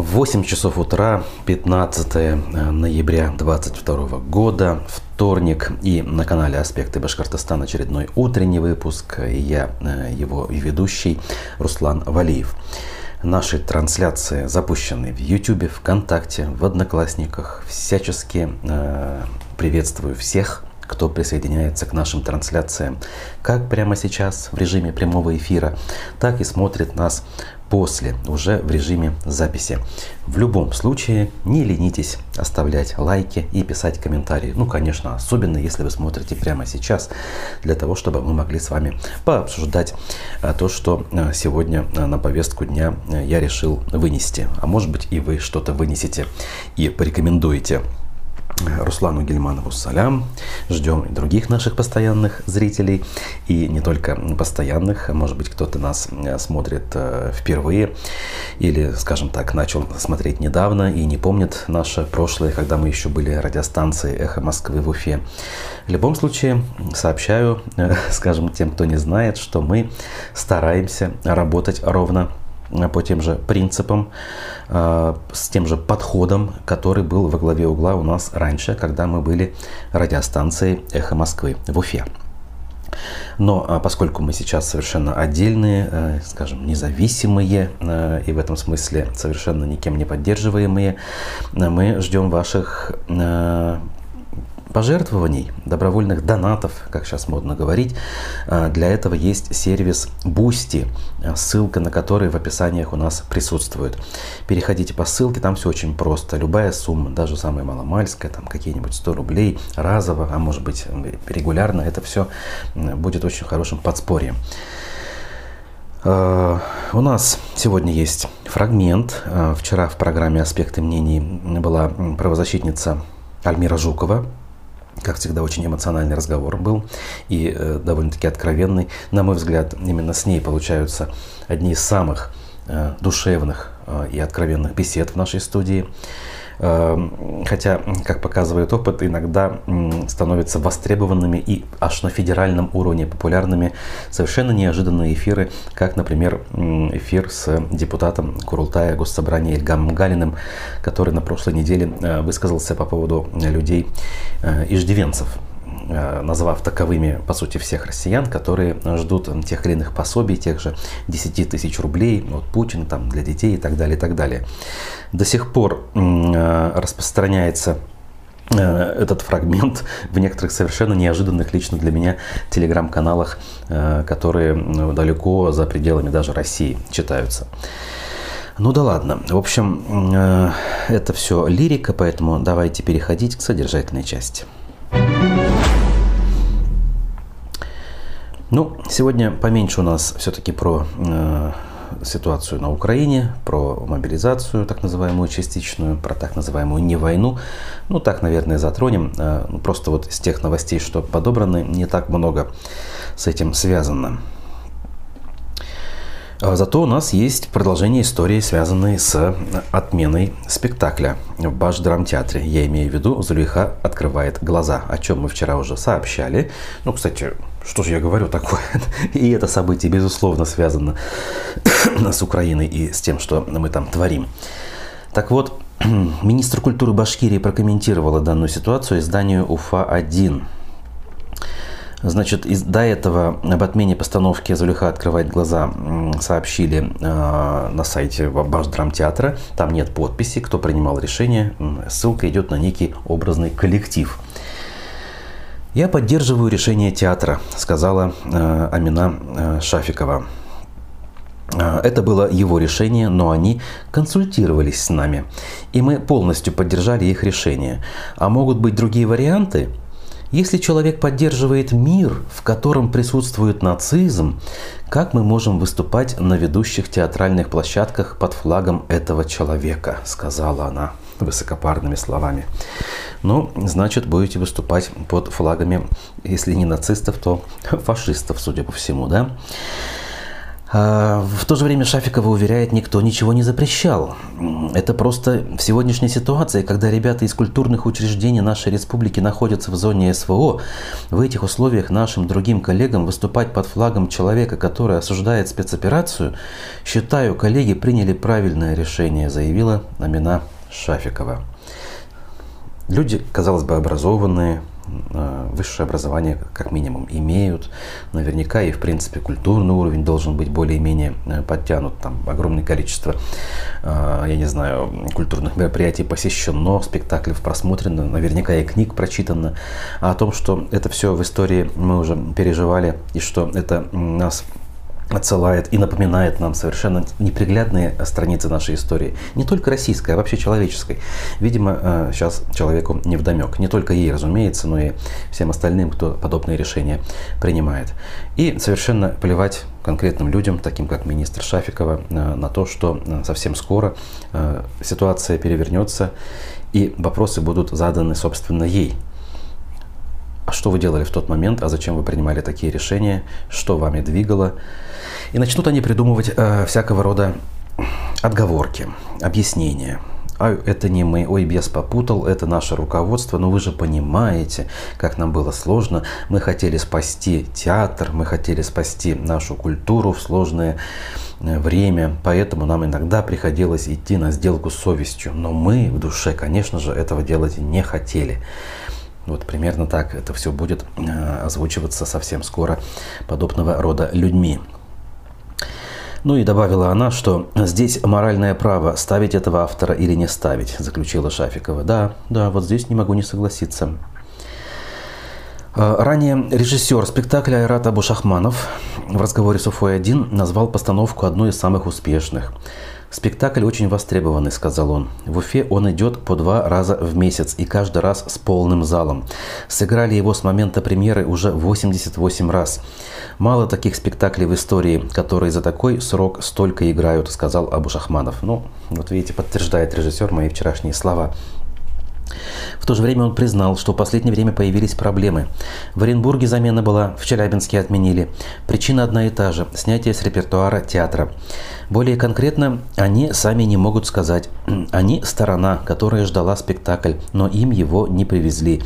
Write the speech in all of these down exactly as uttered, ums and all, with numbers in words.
В восемь часов утра, пятнадцатое ноября две тысячи двадцать второго года, вторник, и на канале «Аспекты Башкортостана» очередной утренний выпуск, и я, его ведущий, Руслан Валиев. Наши трансляции запущены в YouTube, ВКонтакте, в Одноклассниках. Всячески э, приветствую всех, кто присоединяется к нашим трансляциям как прямо сейчас в режиме прямого эфира, так и смотрит нас после, уже в режиме записи. В любом случае, не ленитесь оставлять лайки и писать комментарии. Ну, конечно, особенно если вы смотрите прямо сейчас, для того, чтобы мы могли с вами пообсуждать то, что сегодня на повестку дня я решил вынести. А может быть, и вы что-то вынесете и порекомендуете. Руслану Гильманову салям. Ждем и других наших постоянных зрителей. И не только постоянных. Может быть, кто-то нас смотрит впервые. Или, скажем так, начал смотреть недавно и не помнит наше прошлое, когда мы еще были радиостанцией «Эхо Москвы» в Уфе. В любом случае, сообщаю, скажем, тем, кто не знает, что мы стараемся работать ровно по тем же принципам, с тем же подходом, который был во главе угла у нас раньше, когда мы были радиостанцией «Эхо Москвы» в Уфе. Но поскольку мы сейчас совершенно отдельные, скажем, независимые и в этом смысле совершенно никем не поддерживаемые, мы ждем ваших пожертвований, добровольных донатов, как сейчас модно говорить. Для этого есть сервис Boosty, ссылка на который в описаниях у нас присутствует. Переходите по ссылке, там все очень просто. Любая сумма, даже самая маломальская, там какие-нибудь сто рублей разово, а может быть регулярно, это все будет очень хорошим подспорьем. У нас сегодня есть фрагмент. Вчера в программе «Аспекты мнений» была правозащитница Альмира Жукова. Как всегда, очень эмоциональный разговор был и э, довольно-таки откровенный. На мой взгляд, именно с ней получаются одни из самых э, душевных э, и откровенных бесед в нашей студии. Э, хотя, как показывает опыт, иногда э, становятся востребованными и аж на федеральном уровне популярными совершенно неожиданные эфиры, как, например, эфир с депутатом Курултая Госсобрания Ильгам Галиным, который на прошлой неделе э, высказался по поводу людей, иждивенцев, назвав таковыми, по сути, всех россиян, которые ждут тех или иных пособий, тех же десяти тысяч рублей, вот Путин там для детей и так далее, и так далее. До сих пор распространяется этот фрагмент в некоторых совершенно неожиданных лично для меня телеграм-каналах, которые далеко за пределами даже России читаются. Ну да ладно. В общем, это все лирика, поэтому давайте переходить к содержательной части. Ну, сегодня поменьше у нас все-таки про э, ситуацию на Украине, про мобилизацию, так называемую частичную, про так называемую не войну. Ну, так, наверное, затронем. Э, просто вот из тех новостей, что подобраны, не так много с этим связано. Зато у нас есть продолжение истории, связанной с отменой спектакля в Башдрамтеатре. Я имею в виду «Зулейха открывает глаза», о чем мы вчера уже сообщали. Ну, кстати, что же я говорю такое? И это событие, безусловно, связано с Украиной и с тем, что мы там творим. Так вот, министр культуры Башкирии прокомментировала данную ситуацию изданию «Уфа один». Значит, из, до этого об отмене постановки «Зулейха открывает глаза» сообщили э, на сайте Башдрамтеатра. Там нет подписи, кто принимал решение. Ссылка идет на некий образный коллектив. «Я поддерживаю решение театра», сказала э, Амина э, Шафикова. Это было его решение, но они консультировались с нами. И мы полностью поддержали их решение. А могут быть другие варианты? Если человек поддерживает мир, в котором присутствует нацизм, как мы можем выступать на ведущих театральных площадках под флагом этого человека? Сказала она высокопарными словами. Ну, значит, будете выступать под флагами, если не нацистов, то фашистов, судя по всему, да? В то же время Шафикова уверяет, никто ничего не запрещал. Это просто в сегодняшней ситуации, когда ребята из культурных учреждений нашей республики находятся в зоне СВО, в этих условиях нашим другим коллегам выступать под флагом человека, который осуждает спецоперацию, считаю, коллеги приняли правильное решение, заявила Амина Шафикова. Люди, казалось бы, образованные, высшее образование как минимум имеют, наверняка и в принципе культурный уровень должен быть более-менее подтянут, там огромное количество, я не знаю, культурных мероприятий посещено, спектаклей просмотрено, наверняка и книг прочитано. А о том, что это все в истории мы уже переживали и что это нас отсылает и напоминает нам совершенно неприглядные страницы нашей истории. Не только российской, а вообще человеческой. Видимо, сейчас человеку невдомек. Не только ей, разумеется, но и всем остальным, кто подобные решения принимает. И совершенно плевать конкретным людям, таким как министр Шафикова, на то, что совсем скоро ситуация перевернется и вопросы будут заданы, собственно, ей. А что вы делали в тот момент, а зачем вы принимали такие решения, что вами двигало? И начнут они придумывать э, всякого рода отговорки, объяснения. А это не мы, ой, бес попутал, это наше руководство, но вы же понимаете, как нам было сложно. Мы хотели спасти театр, мы хотели спасти нашу культуру в сложное время, поэтому нам иногда приходилось идти на сделку с совестью. Но мы в душе, конечно же, этого делать не хотели. Вот примерно так это все будет э, озвучиваться совсем скоро подобного рода людьми. Ну и добавила она, что здесь моральное право ставить этого автора или не ставить, заключила Шафикова. Да, да, вот здесь не могу не согласиться. Ранее режиссер спектакля Айрат Абушахманов в разговоре с Уфой один назвал постановку одной из самых успешных. «Спектакль очень востребованный», — сказал он. «В Уфе он идет по два раза в месяц и каждый раз с полным залом. Сыграли его с момента премьеры уже восемьдесят восемь раз. Мало таких спектаклей в истории, которые за такой срок столько играют», — сказал Абушахманов. Ну, вот видите, подтверждает режиссер мои вчерашние слова. В то же время он признал, что в последнее время появились проблемы. В Оренбурге замена была, в Челябинске отменили. Причина одна и та же – снятие с репертуара театра. Более конкретно, они сами не могут сказать. Они – сторона, которая ждала спектакль, но им его не привезли.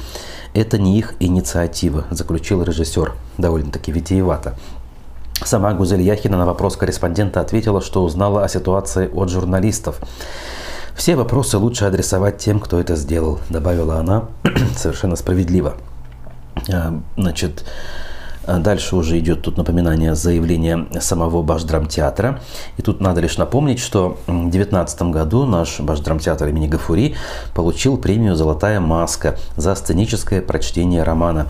Это не их инициатива, заключил режиссер, довольно-таки витиевато. Сама Гузель Яхина на вопрос корреспондента ответила, что узнала о ситуации от журналистов. «Все вопросы лучше адресовать тем, кто это сделал», — добавила она совершенно справедливо. Значит, дальше уже идет тут напоминание заявления самого Башдрамтеатра. И тут надо лишь напомнить, что в две тысячи девятнадцатом году наш Башдрамтеатр имени Гафури получил премию «Золотая маска» за сценическое прочтение романа.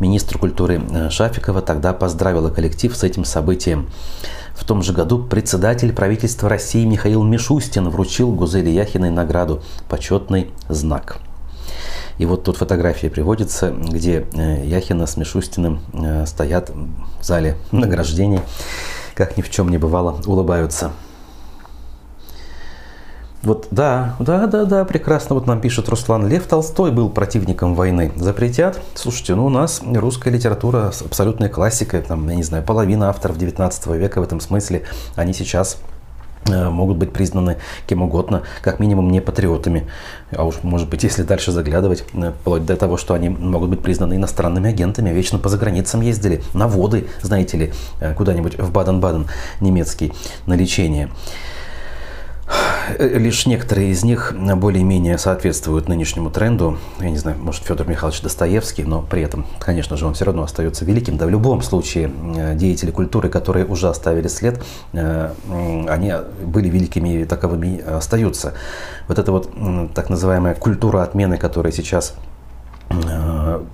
Министр культуры Шафикова тогда поздравила коллектив с этим событием. В том же году председатель правительства России Михаил Мишустин вручил Гузели Яхиной награду «Почетный знак». И вот тут фотография приводится, где Яхина с Мишустиным стоят в зале награждения, как ни в чем не бывало, улыбаются. Вот да, да, да, да, прекрасно. Вот нам пишет Руслан: Лев Толстой был противником войны. Запретят? Слушайте, ну у нас русская литература абсолютная классика. Там, я не знаю, половина авторов девятнадцатого века в этом смысле, они сейчас э, могут быть признаны кем угодно, как минимум не патриотами. А уж может быть, если дальше заглядывать, вплоть до того, что они могут быть признаны иностранными агентами, вечно по заграницам ездили, на воды, знаете ли, куда-нибудь в Баден-Баден немецкий на лечение. Лишь некоторые из них более-менее соответствуют нынешнему тренду. Я не знаю, может, Федор Михайлович Достоевский, но при этом, конечно же, он все равно остается великим. Да в любом случае, деятели культуры, которые уже оставили след, они были великими и таковыми остаются. Вот эта вот так называемая культура отмены, которая сейчас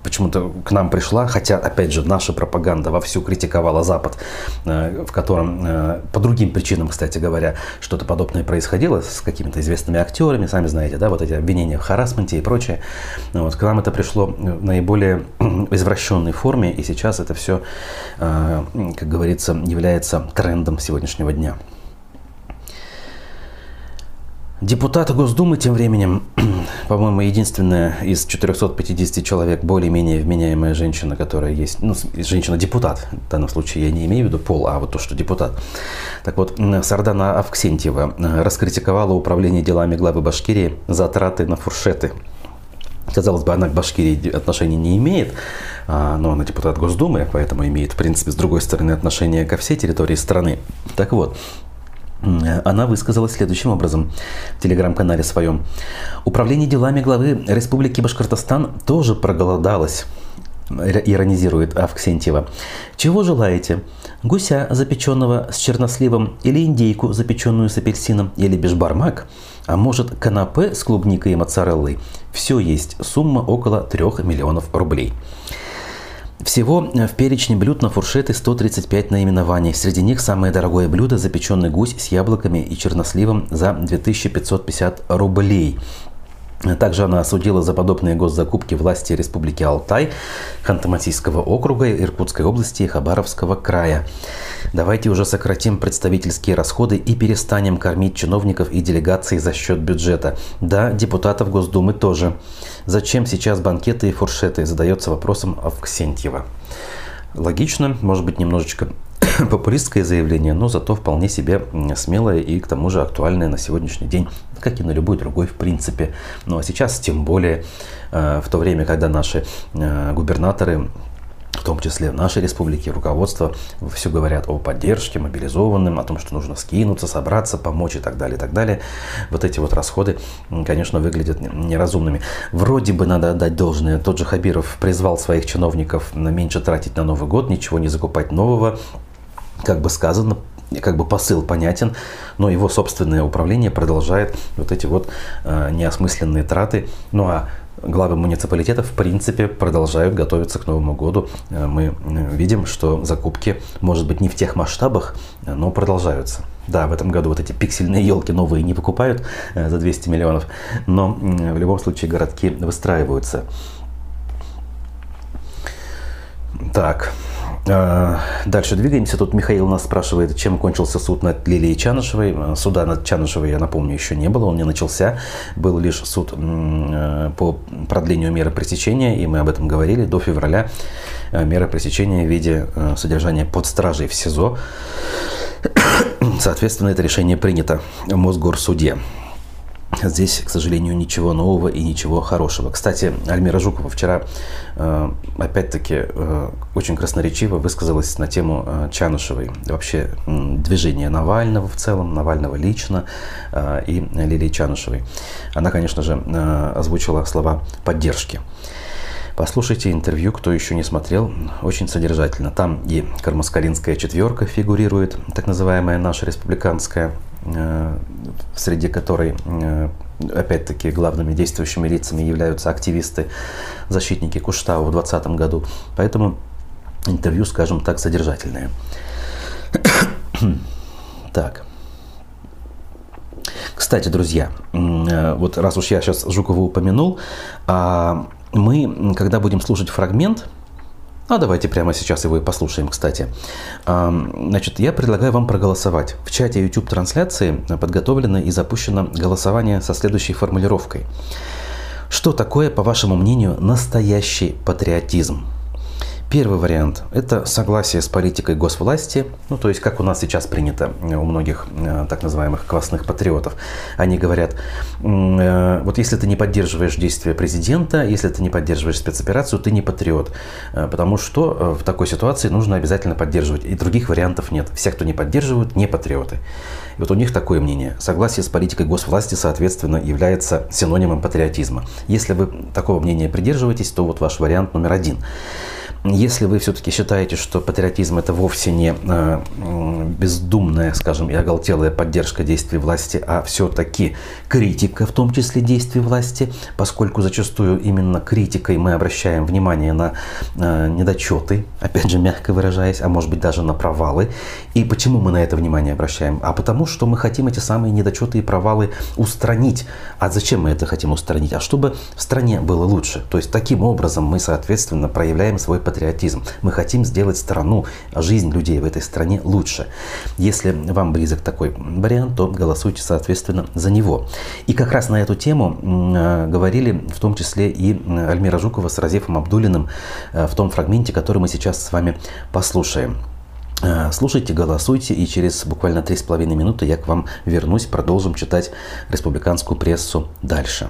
почему-то к нам пришла, хотя, опять же, наша пропаганда вовсю критиковала Запад, в котором по другим причинам, кстати говоря, что-то подобное происходило с какими-то известными актерами, сами знаете, да, вот эти обвинения в харассменте и прочее. Вот, к нам это пришло в наиболее извращенной форме, и сейчас это все, как говорится, является трендом сегодняшнего дня. Депутаты Госдумы тем временем, по-моему, единственная из четырёхсот пятидесяти человек более-менее вменяемая женщина, которая есть, ну, женщина-депутат, в данном случае я не имею в виду пол, а вот то, что депутат. Так вот, Сардана Авксентьева раскритиковала управление делами главы Башкирии за траты на фуршеты. Казалось бы, она к Башкирии отношений не имеет, но она депутат Госдумы, поэтому имеет, в принципе, с другой стороны, отношение ко всей территории страны. Так вот. Она высказалась следующим образом в телеграм-канале своем. «Управление делами главы Республики Башкортостан тоже проголодалось», иронизирует Авксентьева. «Чего желаете? Гуся, запеченного с черносливом, или индейку, запеченную с апельсином, или бешбармак? А может, канапе с клубникой и моцареллой? Все есть. Сумма около трёх миллионов рублей». Всего в перечне блюд на фуршеты сто тридцать пять наименований. Среди них самое дорогое блюдо – запеченный гусь с яблоками и черносливом за две тысячи пятьсот пятьдесят рублей. Также она осудила за подобные госзакупки власти Республики Алтай, Ханты-Мансийского округа, Иркутской области и Хабаровского края. «Давайте уже сократим представительские расходы и перестанем кормить чиновников и делегаций за счет бюджета. Да, депутатов Госдумы тоже. Зачем сейчас банкеты и фуршеты?» – задается вопросом Авксентьева. Логично, может быть, немножечко популистское заявление, но зато вполне себе смелое и к тому же актуальное на сегодняшний день, как и на любой другой в принципе. Ну а сейчас, тем более, в то время, когда наши губернаторы, в том числе в нашей республике, руководство, все говорят о поддержке мобилизованным, о том, что нужно скинуться, собраться, помочь и так далее, и так далее. Вот эти вот расходы, конечно, выглядят неразумными. Вроде бы надо отдать должное. Тот же Хабиров призвал своих чиновников меньше тратить на Новый год, ничего не закупать нового. Как бы сказано, как бы посыл понятен, но его собственное управление продолжает вот эти вот э, неосмысленные траты. Ну а главы муниципалитетов, в принципе, продолжают готовиться к Новому году. Мы видим, что закупки, может быть, не в тех масштабах, но продолжаются. Да, в этом году вот эти пиксельные елки новые не покупают за двести миллионов, но в любом случае городки выстраиваются. Так. Дальше двигаемся. Тут Михаил нас спрашивает, чем кончился суд над Лилией Чанышевой. Суда над Чанышевой, я напомню, еще не было, он не начался. Был лишь суд по продлению меры пресечения, и мы об этом говорили, до февраля мера пресечения в виде содержания под стражей в СИЗО. Соответственно, это решение принято в Мосгорсуде. Здесь, к сожалению, ничего нового и ничего хорошего. Кстати, Альмира Жукова вчера, опять-таки, очень красноречиво высказалась на тему Чанышевой. Вообще, движение Навального в целом, Навального лично и Лилии Чанышевой. Она, конечно же, озвучила слова поддержки. Послушайте интервью, кто еще не смотрел, очень содержательно. Там и «Кармаскалинская четверка» фигурирует, так называемая наша республиканская, среди которой, опять-таки, главными действующими лицами являются активисты, защитники Куштау в двадцатом году. Поэтому интервью, скажем так, содержательное. Так. Кстати, друзья, вот раз уж я сейчас Жукова упомянул, мы, когда будем слушать фрагмент, а давайте прямо сейчас его и послушаем, кстати. Значит, я предлагаю вам проголосовать. В чате YouTube-трансляции подготовлено и запущено голосование со следующей формулировкой. Что такое, по вашему мнению, настоящий патриотизм? Первый вариант – это согласие с политикой госвласти, ну то есть как у нас сейчас принято у многих э, так называемых квасных патриотов. Они говорят, э, вот если ты не поддерживаешь действия президента, если ты не поддерживаешь спецоперацию, ты не патриот, э, потому что в такой ситуации нужно обязательно поддерживать, и других вариантов нет. Все, кто не поддерживают, не патриоты. И вот у них такое мнение. Согласие с политикой госвласти, соответственно, является синонимом патриотизма. Если вы такого мнения придерживаетесь, то вот ваш вариант номер один. Если вы все-таки считаете, что патриотизм – это вовсе не бездумная, скажем, и оголтелая поддержка действий власти, а все-таки критика, в том числе действий власти, поскольку зачастую именно критикой мы обращаем внимание на недочеты, опять же, мягко выражаясь, а может быть даже на провалы. И почему мы на это внимание обращаем? А потому что мы хотим эти самые недочеты и провалы устранить. А зачем мы это хотим устранить? А чтобы в стране было лучше. То есть таким образом мы, соответственно, проявляем свой патриотизм. патриотизм. Мы хотим сделать страну, жизнь людей в этой стране лучше. Если вам близок такой вариант, то голосуйте, соответственно, за него. И как раз на эту тему говорили в том числе и Альмира Жукова с Разефом Абдуллиным в том фрагменте, который мы сейчас с вами послушаем. Слушайте, голосуйте, и через буквально три с половиной минуты я к вам вернусь, продолжим читать республиканскую прессу дальше.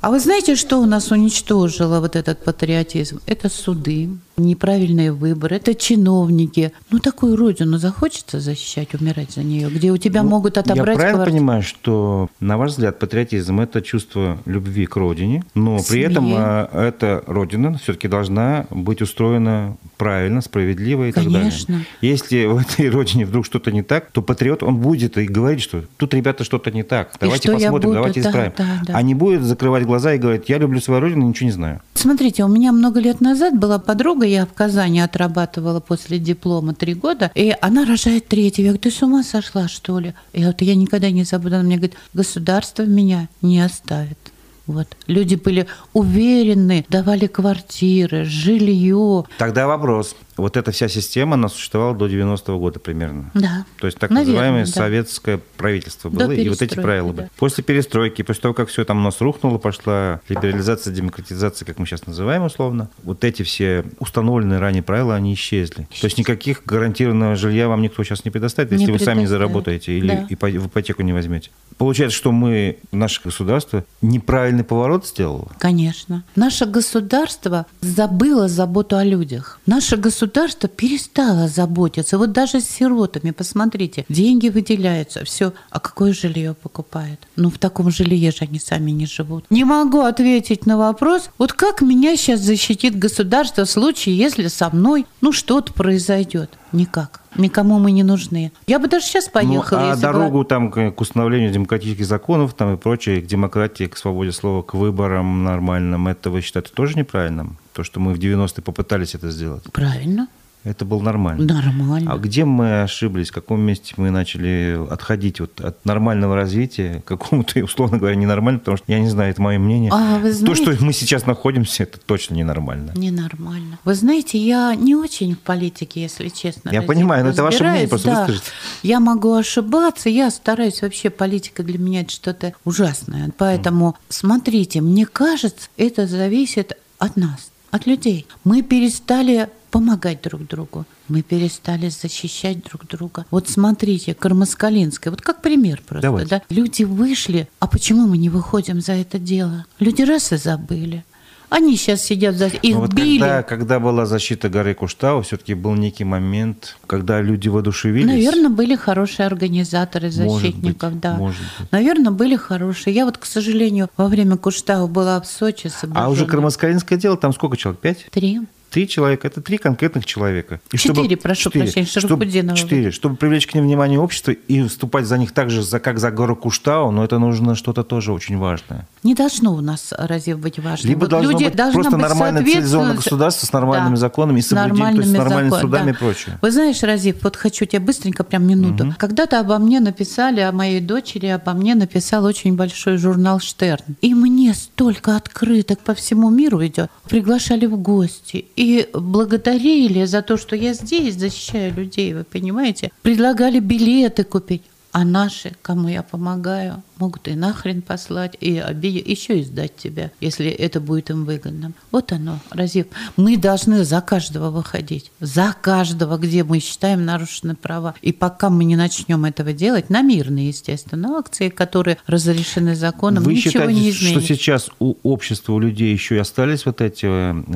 А вы знаете, что у нас уничтожило вот этот патриотизм? Это суды, неправильные выборы, это чиновники. Ну, такую родину захочется защищать, умирать за нее, где у тебя ну, могут отобрать... Я правильно квартиру? Понимаю, что, на ваш взгляд, патриотизм – это чувство любви к родине, но при этом эта родина все-таки должна быть устроена правильно, справедливо и Конечно. так далее. Конечно. Если в этой родине вдруг что-то не так, то патриот, он будет и говорит, что тут, ребята, что-то не так, давайте посмотрим, давайте да, исправим. Да, да. А не будет закрывать глаза и говорит, я люблю свою родину, ничего не знаю. Смотрите, у меня много лет назад была подруга, я в Казани отрабатывала после диплома три года, и она рожает третьего. Я говорю, ты с ума сошла, что ли? И вот я никогда не забуду. Она мне говорит, государство меня не оставит. Вот. Люди были уверены, давали квартиры, жилье. Тогда вопрос. Вот эта вся система, она существовала до девяностого года примерно. Да. То есть так Наверное, называемое да. советское правительство было, и вот эти правила да. были. После перестройки, после того, как все там у нас рухнуло, пошла либерализация, демократизация, как мы сейчас называем условно, вот эти все установленные ранее правила, они исчезли. Исчез. То есть никаких гарантированного жилья вам никто сейчас не предоставит, если не вы сами не заработаете или да. в ипотеку не возьмете. Получается, что мы, наше государство неправильный поворот сделало? Конечно. Наше государство забыло заботу о людях. Наше государство Государство перестало заботиться. Вот даже с сиротами, посмотрите, деньги выделяются, все. А какое жилье покупают? Ну, в таком жилье же они сами не живут. Не могу ответить на вопрос, вот как меня сейчас защитит государство в случае, если со мной, ну, что-то произойдет? Никак. Никому мы не нужны. Я бы даже сейчас поехала. Ну, а дорогу бы... там, к установлению демократических законов там, и прочее, к демократии, к свободе слова, к выборам нормальным, это вы считаете тоже неправильным? То, что мы в девяностые попытались это сделать. Правильно. Это было нормально. Нормально. А где мы ошиблись? В каком месте мы начали отходить вот от нормального развития? Какому-то, условно говоря, ненормально, потому что, я не знаю, это мое мнение. А, вы знаете, то, что мы сейчас находимся, это точно ненормально. Ненормально. Вы знаете, я не очень в политике, если честно. Я понимаю, но это ваше мнение, просто да. выскажите. Я могу ошибаться, я стараюсь вообще, политика для меня это что-то ужасное. Поэтому, mm. смотрите, мне кажется, это зависит от нас, от людей. Мы перестали... помогать друг другу. Мы перестали защищать друг друга. Вот смотрите, Кармаскалинская, вот как пример просто. Давайте. Да? Люди вышли, а почему мы не выходим за это дело? Люди раз и забыли. Они сейчас сидят, за... их вот били. Когда, когда была защита горы Куштау, все-таки был некий момент, когда люди воодушевились. Наверное, были хорошие организаторы защитников. Может быть, да. может быть. Наверное, были хорошие. Я вот, к сожалению, во время Куштау была в Сочи. А уже Кармаскалинское дело, там сколько человек? Пять? Три. Три человека, это три конкретных человека. И четыре, чтобы, прошу прощения, Шарапудинова. Четыре, чтобы привлечь к ним внимание общества и вступать за них так же, как за гору Куштау, но это нужно что-то тоже очень важное. Не должно у нас разве быть важно? Либо вот должно люди быть должно просто быть нормальное цивилизованное государство с нормальными да, законами и соблюдением, то есть с нормальными закон, судами да. и прочее. Вы знаешь, Разив, вот хочу тебя быстренько, прям минуту. Угу. Когда-то обо мне написали, о моей дочери, обо мне написал очень большой журнал «Штерн». И мне столько открыток по всему миру идет. Приглашали в гости. И благодарили за то, что я здесь защищаю людей, вы понимаете? Предлагали билеты купить. А наши, кому я помогаю, могут и нахрен послать, и обидеть, еще и сдать тебя, если это будет им выгодно. Вот оно, Разив. Мы должны за каждого выходить. За каждого, где мы считаем нарушены права. И пока мы не начнем этого делать, на мирные, естественно, акции, которые разрешены законом, вы ничего считаете, не изменится. Что сейчас у общества, у людей еще и остались вот эти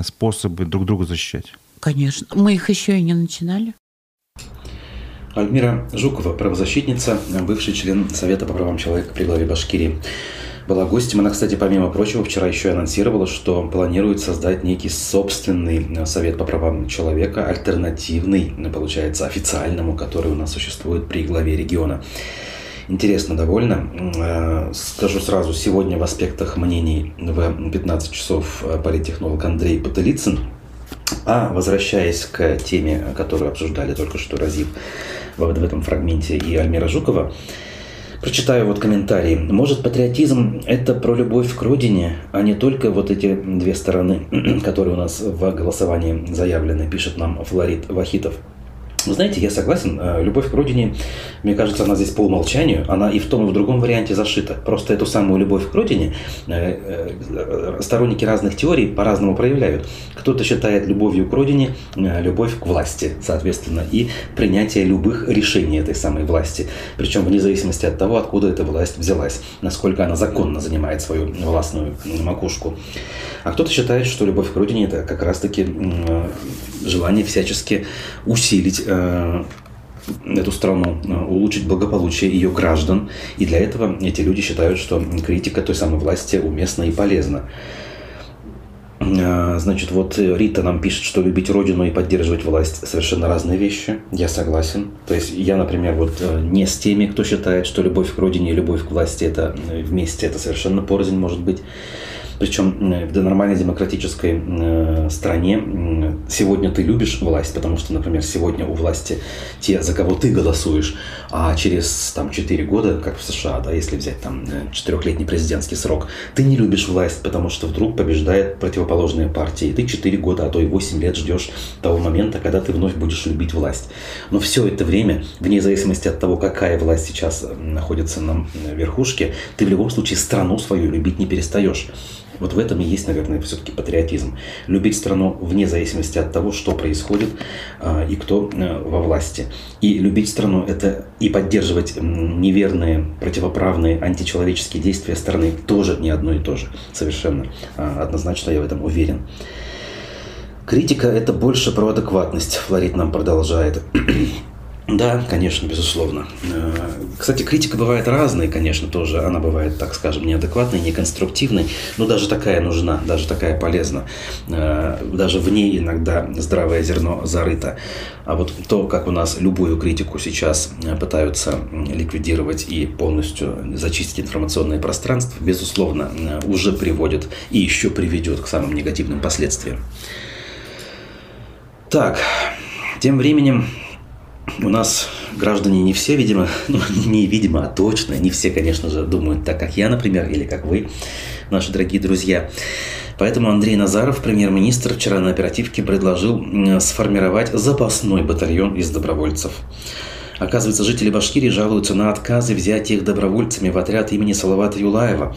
способы друг друга защищать? Конечно. Мы их еще и не начинали. Альмира Жукова, правозащитница, бывший член Совета по правам человека при главе Башкирии, была гостем. Она, кстати, помимо прочего, вчера еще и анонсировала, что планирует создать некий собственный Совет по правам человека, альтернативный, получается, официальному, который у нас существует при главе региона. Интересно довольно. Скажу сразу, сегодня в «Аспектах мнений» в пятнадцать часов политтехнолог Андрей Потылицын. А возвращаясь к теме, которую обсуждали только что Разив в этом фрагменте и Альмира Жукова, Прочитаю вот комментарии. Может, патриотизм – это про любовь к родине, а не только вот эти две стороны, которые у нас в голосовании заявлены, пишет нам Флорид Вахитов. Вы знаете, я согласен, любовь к родине, мне кажется, она здесь по умолчанию, она и в том, и в другом варианте зашита. Просто эту самую любовь к родине сторонники разных теорий по-разному проявляют. Кто-то считает любовью к родине любовь к власти, соответственно, и принятие любых решений этой самой власти. Причем вне зависимости от того, откуда эта власть взялась, насколько она законно занимает свою властную макушку. А кто-то считает, что любовь к родине – это как раз-таки желание всячески усилить эту страну, улучшить благополучие ее граждан. И для этого эти люди считают, что критика той самой власти уместна и полезна. Значит, вот Рита нам пишет, что любить родину и поддерживать власть совершенно разные вещи. Я согласен. То есть я, например, вот не с теми, кто считает, что любовь к родине и любовь к власти это вместе, это совершенно порознь может быть. Причем в нормальной демократической э, стране э, сегодня ты любишь власть, потому что, например, сегодня у власти те, за кого ты голосуешь, а через там, четыре года, как в США, да, если взять там четырехлетний президентский срок, ты не любишь власть, потому что вдруг побеждает противоположная партия, и ты четыре года, а то и восемь лет ждешь того момента, когда ты вновь будешь любить власть. Но все это время, вне зависимости от того, какая власть сейчас находится на верхушке, ты в любом случае страну свою любить не перестаешь. Вот в этом и есть, наверное, все-таки патриотизм. Любить страну вне зависимости от того, что происходит и кто во власти. И любить страну – это и поддерживать неверные, противоправные, античеловеческие действия страны тоже не одно и то же. Совершенно однозначно я в этом уверен. Критика – это больше про адекватность, Флорид нам продолжает. Да, конечно, безусловно. Кстати, критика бывает разной, конечно, тоже. Она бывает, так скажем, неадекватной, неконструктивной, но даже такая нужна, даже такая полезна. Даже в ней иногда здравое зерно зарыто. А вот то, как у нас любую критику сейчас пытаются ликвидировать и полностью зачистить информационное пространство, безусловно, уже приводит и еще приведет к самым негативным последствиям. Так, тем временем... У нас граждане не все, видимо, ну, не видимо, а точно, не все, конечно же, думают так, как я, например, или как вы, наши дорогие друзья. Поэтому Андрей Назаров, премьер-министр, вчера на оперативке предложил сформировать запасной батальон из добровольцев. Оказывается, жители Башкирии жалуются на отказы взять их добровольцами в отряд имени Салавата Юлаева.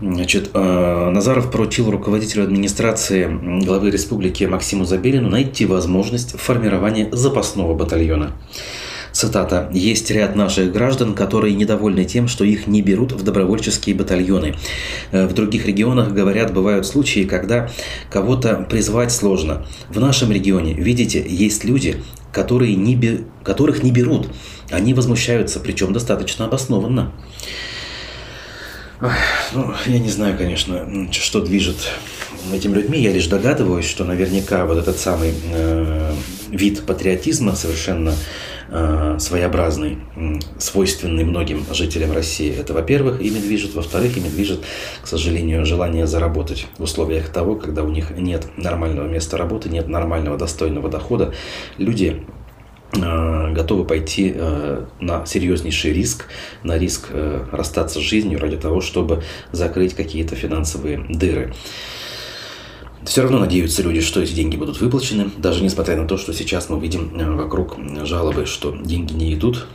Значит, Назаров поручил руководителю администрации главы республики Максиму Забелину найти возможность формирования запасного батальона. Цитата. «Есть ряд наших граждан, которые недовольны тем, что их не берут в добровольческие батальоны. В других регионах, говорят, бывают случаи, когда кого-то призвать сложно. В нашем регионе, видите, есть люди, которые не бер... которых не берут. Они возмущаются, причем достаточно обоснованно». Ой, ну, я не знаю, конечно, что движет этими людьми. Я лишь догадываюсь, что наверняка вот этот самый э, вид патриотизма совершенно э, своеобразный, э, свойственный многим жителям России. Это, во-первых, ими движет. Во-вторых, ими движет, к сожалению, желание заработать в условиях того, когда у них нет нормального места работы, нет нормального достойного дохода. Люди... готовы пойти на серьезнейший риск, на риск расстаться с жизнью ради того, чтобы закрыть какие-то финансовые дыры. Все равно надеются люди, что эти деньги будут выплачены, даже несмотря на то, что сейчас мы видим вокруг жалобы, что деньги не идут,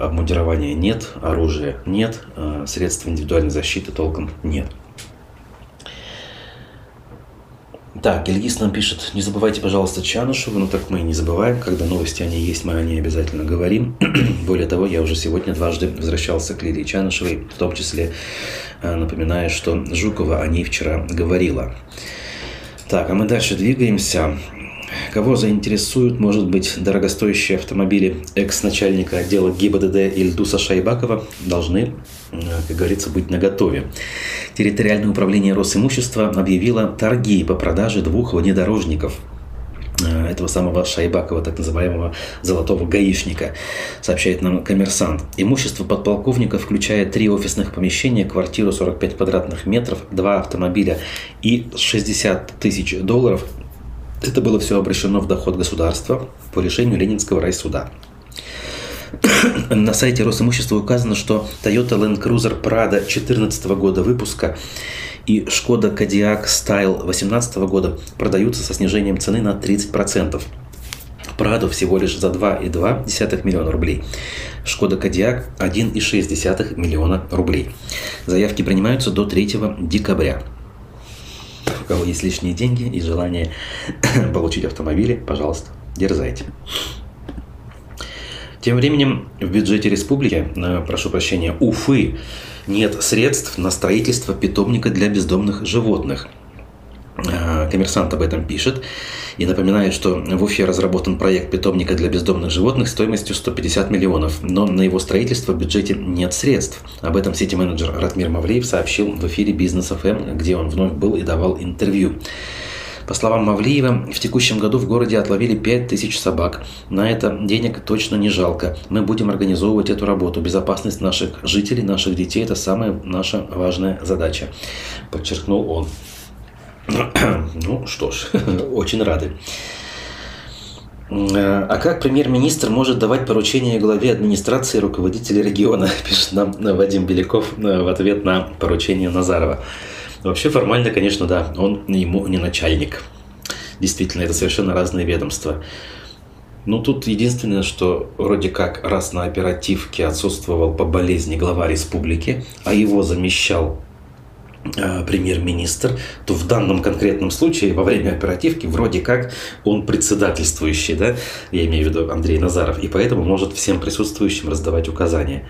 обмундирования нет, оружия нет, средств индивидуальной защиты толком нет. Так, Ильгиз нам пишет, не забывайте, пожалуйста, Чанышеву, но так мы и не забываем, когда новости они есть, мы о ней обязательно говорим. Более того, я уже сегодня дважды возвращался к Лилии Чанышевой, в том числе напоминая, что Жукова о ней вчера говорила. Так, а мы дальше двигаемся. Кого заинтересуют, может быть, дорогостоящие автомобили экс-начальника отдела ГИБДД Ильдуса Шайбакова, должны, как говорится, быть наготове. Территориальное управление Росимущества объявило торги по продаже двух внедорожников этого самого Шайбакова, так называемого «золотого гаишника», сообщает нам «Коммерсант». Имущество подполковника включает три офисных помещения, квартиру сорок пять квадратных метров, два автомобиля и шестьдесят тысяч долларов. Это было все обращено в доход государства по решению Ленинского райсуда. На сайте Росимущества указано, что Toyota Land Cruiser Prado две тысячи четырнадцатого года выпуска и Skoda Kodiaq Style две тысячи восемнадцатого года продаются со снижением цены на тридцать процентов. Прадо всего лишь за два и две десятых миллиона рублей. Шкода Кодиак один и шесть десятых миллиона рублей. Заявки принимаются до третьего декабря. У кого есть лишние деньги и желание получить автомобили, пожалуйста, дерзайте. Тем временем в бюджете республики, прошу прощения, Уфы, нет средств на строительство питомника для бездомных животных. Коммерсант об этом пишет и напоминает, что в Уфе разработан проект питомника для бездомных животных стоимостью сто пятьдесят миллионов, но на его строительство в бюджете нет средств. Об этом сити-менеджер Ратмир Мавлиев сообщил в эфире «Бизнес-ФМ», где он вновь был и давал интервью. По словам Мавлиева, в текущем году в городе отловили пять тысяч собак. На это денег точно не жалко. Мы будем организовывать эту работу. Безопасность наших жителей, наших детей – это самая наша важная задача, подчеркнул он. Ну что ж, очень рады. А как премьер-министр может давать поручения главе администрации и руководителя региона, пишет нам Вадим Беляков в ответ на поручение Назарова. Вообще формально, конечно, да, он ему не начальник. Действительно, это совершенно разные ведомства. Ну тут единственное, что вроде как раз на оперативке отсутствовал по болезни глава республики, а его замещал премьер-министр, то в данном конкретном случае во время оперативки вроде как он председательствующий, да, я имею в виду Андрей Назаров, и поэтому может всем присутствующим раздавать указания.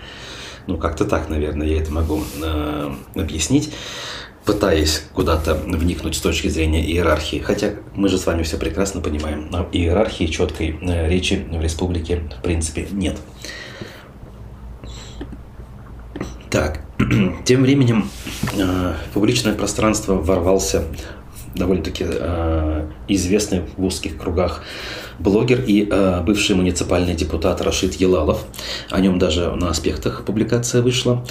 Ну, как-то так, наверное, я это могу э, объяснить, пытаясь куда-то вникнуть с точки зрения иерархии. Хотя мы же с вами все прекрасно понимаем, о иерархии четкой э, речи в республике в принципе нет. Так, тем временем э, в публичное пространство ворвался довольно-таки э, известный в узких кругах блогер и э, бывший муниципальный депутат Рашит Ялалов. О нем даже на «Аспектах» публикация вышла,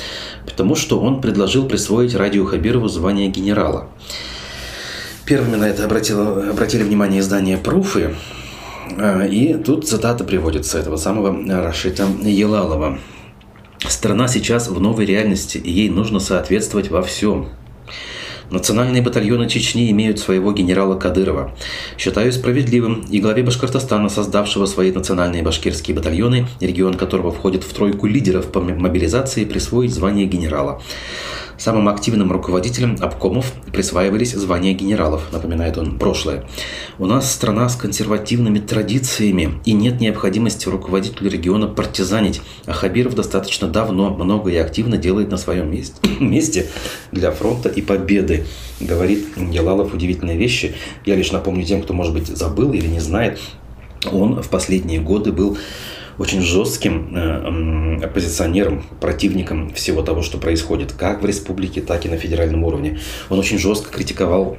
потому что он предложил присвоить Радию Хабирову звание генерала. Первыми на это обратило, обратили внимание издание «Пруфы», э, и тут цитата приводится этого самого Рашита Ялалова. Страна сейчас в новой реальности, и ей нужно соответствовать во всем. Национальные батальоны Чечни имеют своего генерала Кадырова. Считаю справедливым и главе Башкортостана, создавшего свои национальные башкирские батальоны, регион которого входит в тройку лидеров по мобилизации, присвоить звание генерала. Самым активным руководителям обкомов присваивались звания генералов, напоминает он прошлое. У нас страна с консервативными традициями, и нет необходимости руководителю региона партизанить, а Хабиров достаточно давно, много и активно делает на своем месте, месте для фронта и победы, говорит Ялалов удивительные вещи. Я лишь напомню тем, кто, может быть, забыл или не знает, он в последние годы был очень жестким оппозиционером, противником всего того, что происходит как в республике, так и на федеральном уровне. Он очень жестко критиковал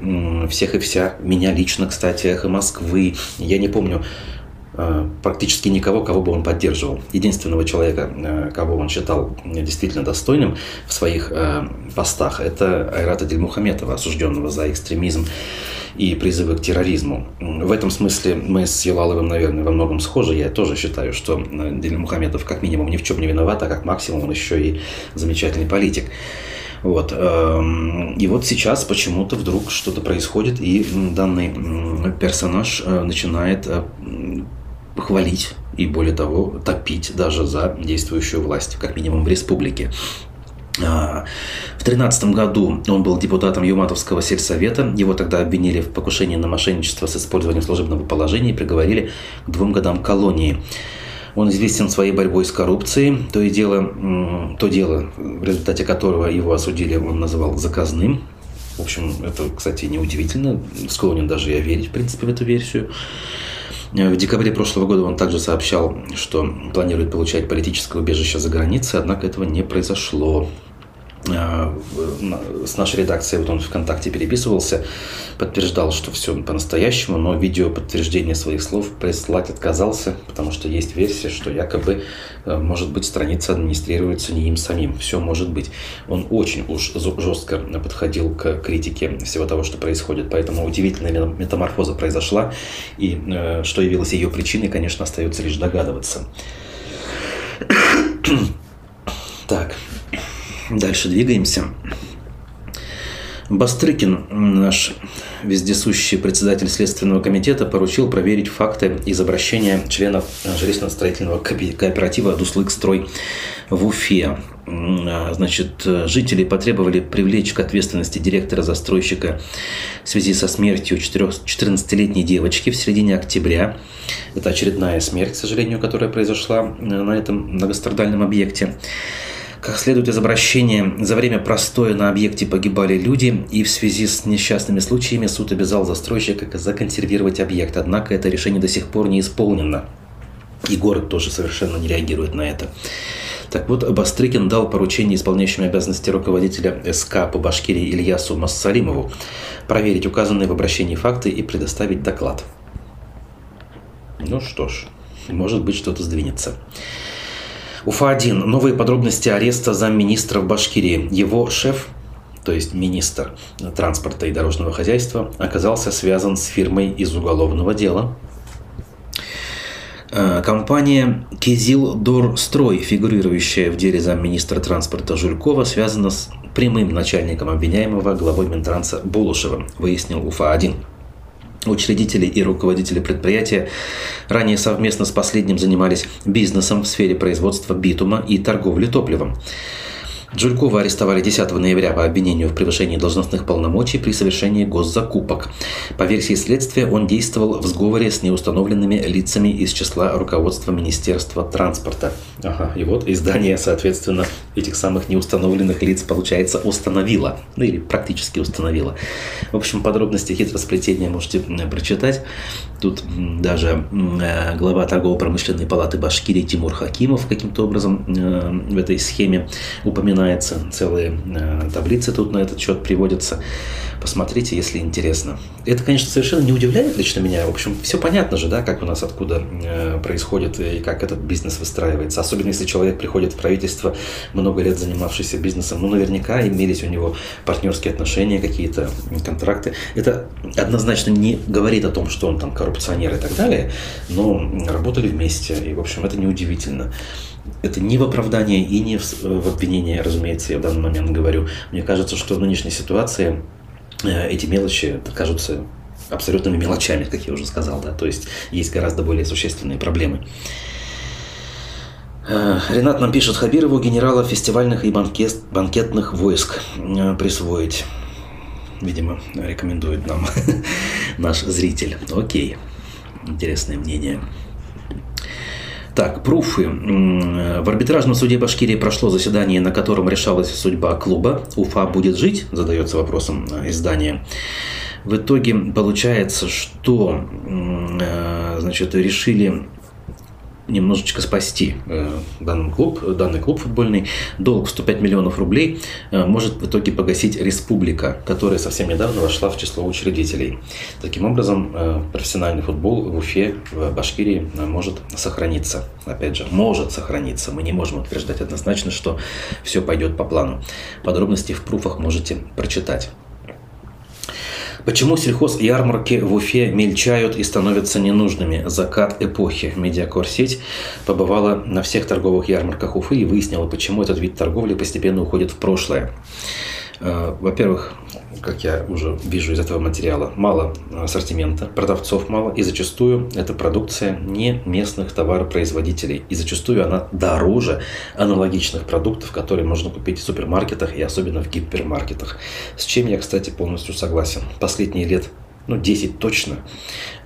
всех и вся, меня лично, кстати, «Эхо Москвы». Я не помню практически никого, кого бы он поддерживал. Единственного человека, кого он считал действительно достойным в своих постах, это Айрата Дельмухаметова, осужденного за экстремизм и призывы к терроризму. В этом смысле мы с Ялаловым, наверное, во многом схожи. Я тоже считаю, что Дельмухаметов как минимум ни в чем не виноват, а как максимум он еще и замечательный политик. Вот. И вот сейчас почему-то вдруг что-то происходит, и данный персонаж начинает хвалить и, более того, топить даже за действующую власть, как минимум в республике. В две тысячи тринадцатом году он был депутатом Юматовского сельсовета. Его тогда обвинили в покушении на мошенничество с использованием служебного положения и приговорили к двум годам колонии. Он известен своей борьбой с коррупцией, то и дело, то дело, в результате которого его осудили, он называл заказным. В общем, это, кстати, неудивительно. Склонен даже я верить, в принципе, в эту версию. В декабре прошлого года он также сообщал, что планирует получать политическое убежище за границей, однако этого не произошло. С нашей редакцией вот он ВКонтакте переписывался, подтверждал, что все по-настоящему, но видео подтверждение своих слов прислать отказался, потому что есть версия, что якобы, может быть, страница администрируется не им самим. Все может быть. Он очень уж жестко подходил к критике всего того, что происходит, поэтому удивительная метаморфоза произошла, и что явилось ее причиной, конечно, остается лишь догадываться. Так, дальше двигаемся. Бастрыкин, наш вездесущий председатель Следственного комитета, поручил проверить факты из обращения членов жилищно-строительного кооператива «Дуслыкстрой» в Уфе. Значит, жители потребовали привлечь к ответственности директора-застройщика в связи со смертью четырнадцатилетней девочки в середине октября. Это очередная смерть, к сожалению, которая произошла на этом многострадальном объекте. Как следует из обращения, за время простоя на объекте погибали люди, и в связи с несчастными случаями суд обязал застройщика законсервировать объект, однако это решение до сих пор не исполнено. И город тоже совершенно не реагирует на это. Так вот, Бастрыкин дал поручение исполняющему обязанности руководителя СК по Башкирии Ильясу Массалимову проверить указанные в обращении факты и предоставить доклад. Ну что ж, может быть, что-то сдвинется. Уфа один. Новые подробности ареста замминистра в Башкирии. Его шеф, то есть министр транспорта и дорожного хозяйства, оказался связан с фирмой из уголовного дела. Компания «Кизилдорстрой», фигурирующая в деле замминистра транспорта Жулькова, связана с прямым начальником обвиняемого, главой Минтранса Булушевым, выяснил Уфа один. Учредители и руководители предприятия ранее совместно с последним занимались бизнесом в сфере производства битума и торговли топливом. Жулькова арестовали десятого ноября по обвинению в превышении должностных полномочий при совершении госзакупок. По версии следствия, он действовал в сговоре с неустановленными лицами из числа руководства Министерства транспорта. Ага, и вот издание, соответственно, этих самых неустановленных лиц, получается, установило. Ну или практически установило. В общем, подробности хитросплетения можете прочитать. Тут даже глава торгово-промышленной палаты Башкирии Тимур Хакимов каким-то образом в этой схеме упоминал. Целые э, таблицы тут на этот счет приводятся. Посмотрите, если интересно. Это, конечно, совершенно не удивляет лично меня. В общем, все понятно же, да, как у нас, откуда э, происходит и как этот бизнес выстраивается. Особенно, если человек приходит в правительство, много лет занимавшийся бизнесом. Ну, наверняка имелись у него партнерские отношения, какие-то контракты. Это однозначно не говорит о том, что он там коррупционер и так далее, но работали вместе. И, в общем, это неудивительно. Это не в оправдании и не в обвинении, разумеется, я в данный момент говорю. Мне кажется, что в нынешней ситуации эти мелочи кажутся абсолютными мелочами, как я уже сказал, да. То есть есть гораздо более существенные проблемы. Ренат нам пишет: Хабирову генерала фестивальных и банкет, банкетных войск присвоить. Видимо, рекомендует нам наш зритель. Окей. Интересное мнение. Так, Пруфы. В арбитражном суде Башкирии прошло заседание, на котором решалась судьба клуба «Уфа будет жить», задается вопросом издание. В итоге получается, что, значит, решили немножечко спасти данный клуб, данный клуб футбольный. Долг в сто пять миллионов рублей может в итоге погасить республика, которая совсем недавно вошла в число учредителей. Таким образом, профессиональный футбол в Уфе, в Башкирии может сохраниться. Опять же, может сохраниться. Мы не можем утверждать однозначно, что все пойдет по плану. Подробности в пруфах можете прочитать. Почему сельхозярмарки в Уфе мельчают и становятся ненужными? Закат эпохи. Медиакорсеть побывала на всех торговых ярмарках Уфы и выяснила, почему этот вид торговли постепенно уходит в прошлое. Во-первых, как я уже вижу из этого материала, мало ассортимента, продавцов мало, и зачастую это продукция не местных товаропроизводителей, и зачастую она дороже аналогичных продуктов, которые можно купить в супермаркетах и особенно в гипермаркетах, с чем я, кстати, полностью согласен. Последние лет, ну, десять точно,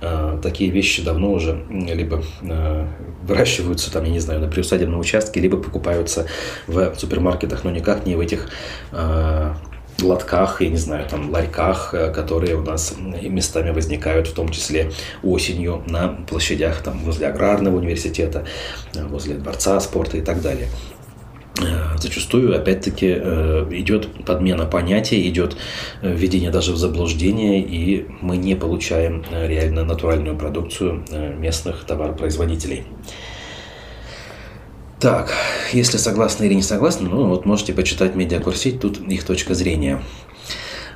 э, такие вещи давно уже либо э, выращиваются там, я не знаю, на приусадебном участке, либо покупаются в супермаркетах, но никак не в этих э, лотках, я не знаю, там ларьках, которые у нас местами возникают, в том числе осенью на площадях там возле Аграрного университета, возле Дворца спорта и так далее. Зачастую, опять-таки, идет подмена понятий, идет введение даже в заблуждение, и мы не получаем реально натуральную продукцию местных товаропроизводителей. Так, если согласны или не согласны, ну вот можете почитать медиакурсить, тут их точка зрения.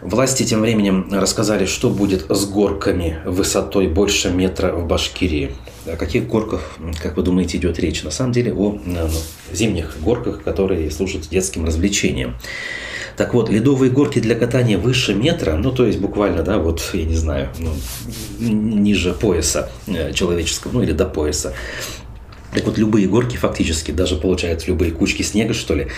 Власти тем временем рассказали, что будет с горками высотой больше метра в Башкирии. О каких горках, как вы думаете, идет речь? На самом деле о ну, зимних горках, которые служат детским развлечением. Так вот, ледовые горки для катания выше метра, ну то есть буквально, да, вот, я не знаю, ну, ниже пояса человеческого, ну или до пояса. Так вот, любые горки фактически, даже получается любые кучки снега, что ли,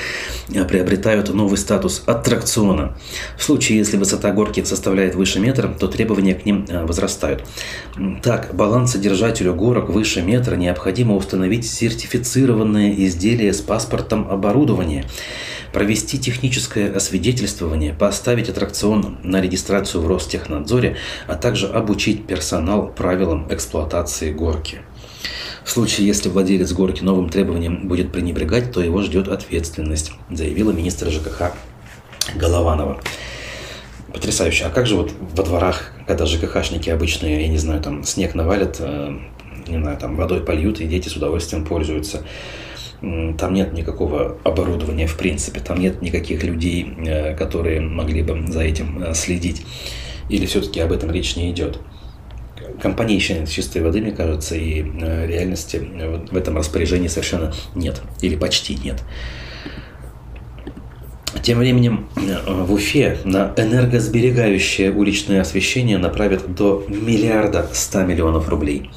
приобретают новый статус аттракциона. В случае, если высота горки составляет выше метра, то требования к ним возрастают. Так, балансодержателю горок выше метра необходимо установить сертифицированное изделие с паспортом оборудования, провести техническое освидетельствование, поставить аттракцион на регистрацию в Ростехнадзоре, а также обучить персонал правилам эксплуатации горки. В случае, если владелец горки новым требованиям будет пренебрегать, то его ждет ответственность, заявила министр ЖКХ Голованова. Потрясающе. А как же вот во дворах, когда ЖКХшники обычные, я не знаю, там снег навалят, не знаю, там водой польют, и дети с удовольствием пользуются. Там нет никакого оборудования в принципе, там нет никаких людей, которые могли бы за этим следить. Или все-таки об этом речь не идет? Компанейщины чистой воды, мне кажется, и э, реальности в этом распоряжении совершенно нет. Или почти нет. Тем временем в Уфе на энергосберегающее уличное освещение направят до миллиарда ста миллионов рублей.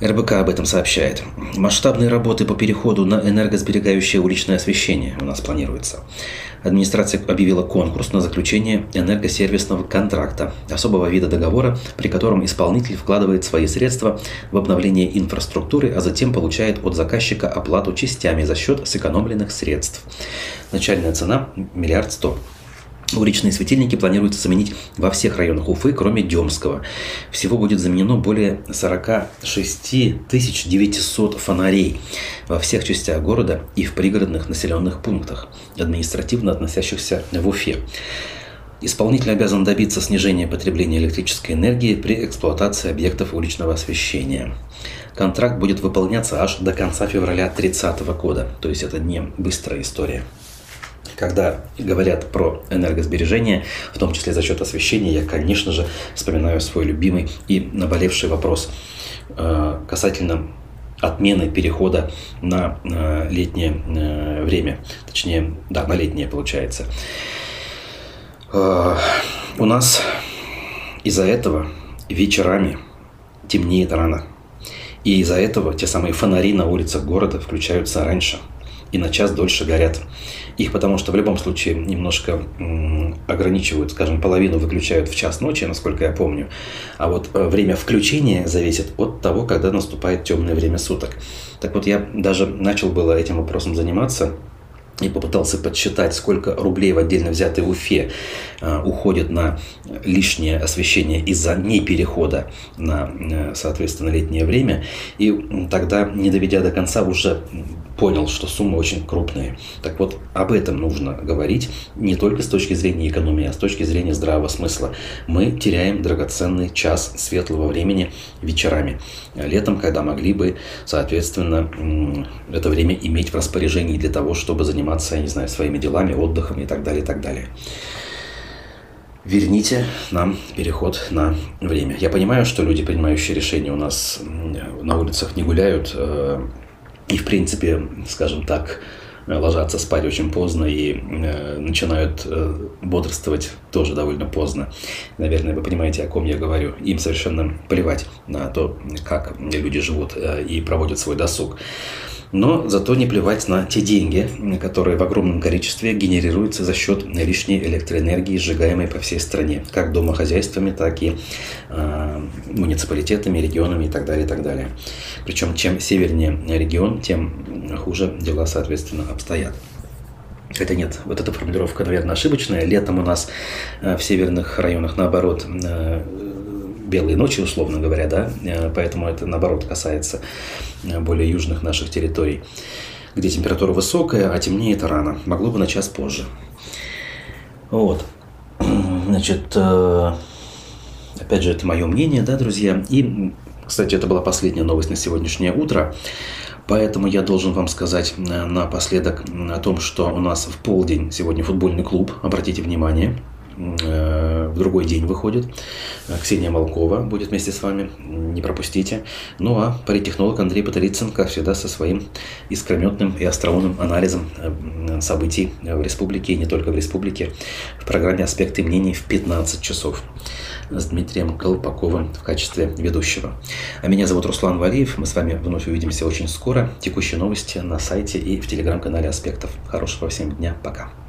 эр бэ ка об этом сообщает. Масштабные работы по переходу на энергосберегающее уличное освещение у нас планируется. Администрация объявила конкурс на заключение энергосервисного контракта, особого вида договора, при котором исполнитель вкладывает свои средства в обновление инфраструктуры, а затем получает от заказчика оплату частями за счет сэкономленных средств. Начальная цена – миллиард сто. Уличные светильники планируется заменить во всех районах Уфы, кроме Демского. Всего будет заменено более сорок шесть тысяч девятьсот фонарей во всех частях города и в пригородных населенных пунктах, административно относящихся в Уфе. Исполнитель обязан добиться снижения потребления электрической энергии при эксплуатации объектов уличного освещения. Контракт будет выполняться аж до конца февраля две тысячи тридцатого года, то есть это не быстрая история. Когда говорят про энергосбережение, в том числе за счет освещения, я, конечно же, вспоминаю свой любимый и наболевший вопрос э, касательно отмены перехода на э, летнее э, время. Точнее, да, на летнее получается. Э, у нас из-за этого вечерами темнеет рано. И из-за этого те самые фонари на улицах города включаются раньше и на час дольше горят. Их потому что в любом случае немножко м, ограничивают, скажем, половину выключают в час ночи, насколько я помню. А вот время включения зависит от того, когда наступает темное время суток. Так вот, я даже начал было этим вопросом заниматься и попытался подсчитать, сколько рублей в отдельно взятой Уфе э, уходит на лишнее освещение из-за неперехода на, э, соответственно, летнее время. И тогда, не доведя до конца, уже понял, что суммы очень крупные. Так вот, об этом нужно говорить не только с точки зрения экономии, а с точки зрения здравого смысла. Мы теряем драгоценный час светлого времени вечерами, летом, когда могли бы, соответственно, э, это время иметь в распоряжении для того, чтобы заниматься я не знаю, своими делами, отдыхом и так далее, и так далее. Верните нам переход на время. Я понимаю, что люди, принимающие решения, у нас на улицах не гуляют э, и, в принципе, скажем так, ложатся спать очень поздно и э, начинают э, бодрствовать тоже довольно поздно. Наверное, вы понимаете, о ком я говорю. Им совершенно плевать на то, как люди живут э, и проводят свой досуг. Но зато не плевать на те деньги, которые в огромном количестве генерируются за счет лишней электроэнергии, сжигаемой по всей стране, как домохозяйствами, так и э, муниципалитетами, регионами и так далее, и так далее. Причем чем севернее регион, тем хуже дела, соответственно, обстоят. Хотя нет, вот эта формулировка, наверное, ошибочная. Летом у нас э, в северных районах, наоборот, э, белые ночи, условно говоря, да, поэтому это, наоборот, касается более южных наших территорий, где температура высокая, а темнеет рано, могло бы на час позже. Вот, значит, опять же, это мое мнение, да, друзья, и, кстати, это была последняя новость на сегодняшнее утро, поэтому я должен вам сказать напоследок о том, что у нас в полдень сегодня футбольный клуб, обратите внимание, в другой день выходит. Ксения Малкова будет вместе с вами, не пропустите. Ну а политтехнолог Андрей Потарицын, как всегда, со своим искрометным и остроумным анализом событий в республике, и не только в республике, в программе «Аспекты мнений» в пятнадцать часов с Дмитрием Колпаковым в качестве ведущего. А меня зовут Руслан Валиев. Мы с вами вновь увидимся очень скоро. Текущие новости на сайте и в телеграм-канале «Аспектов». Хорошего всем дня. Пока.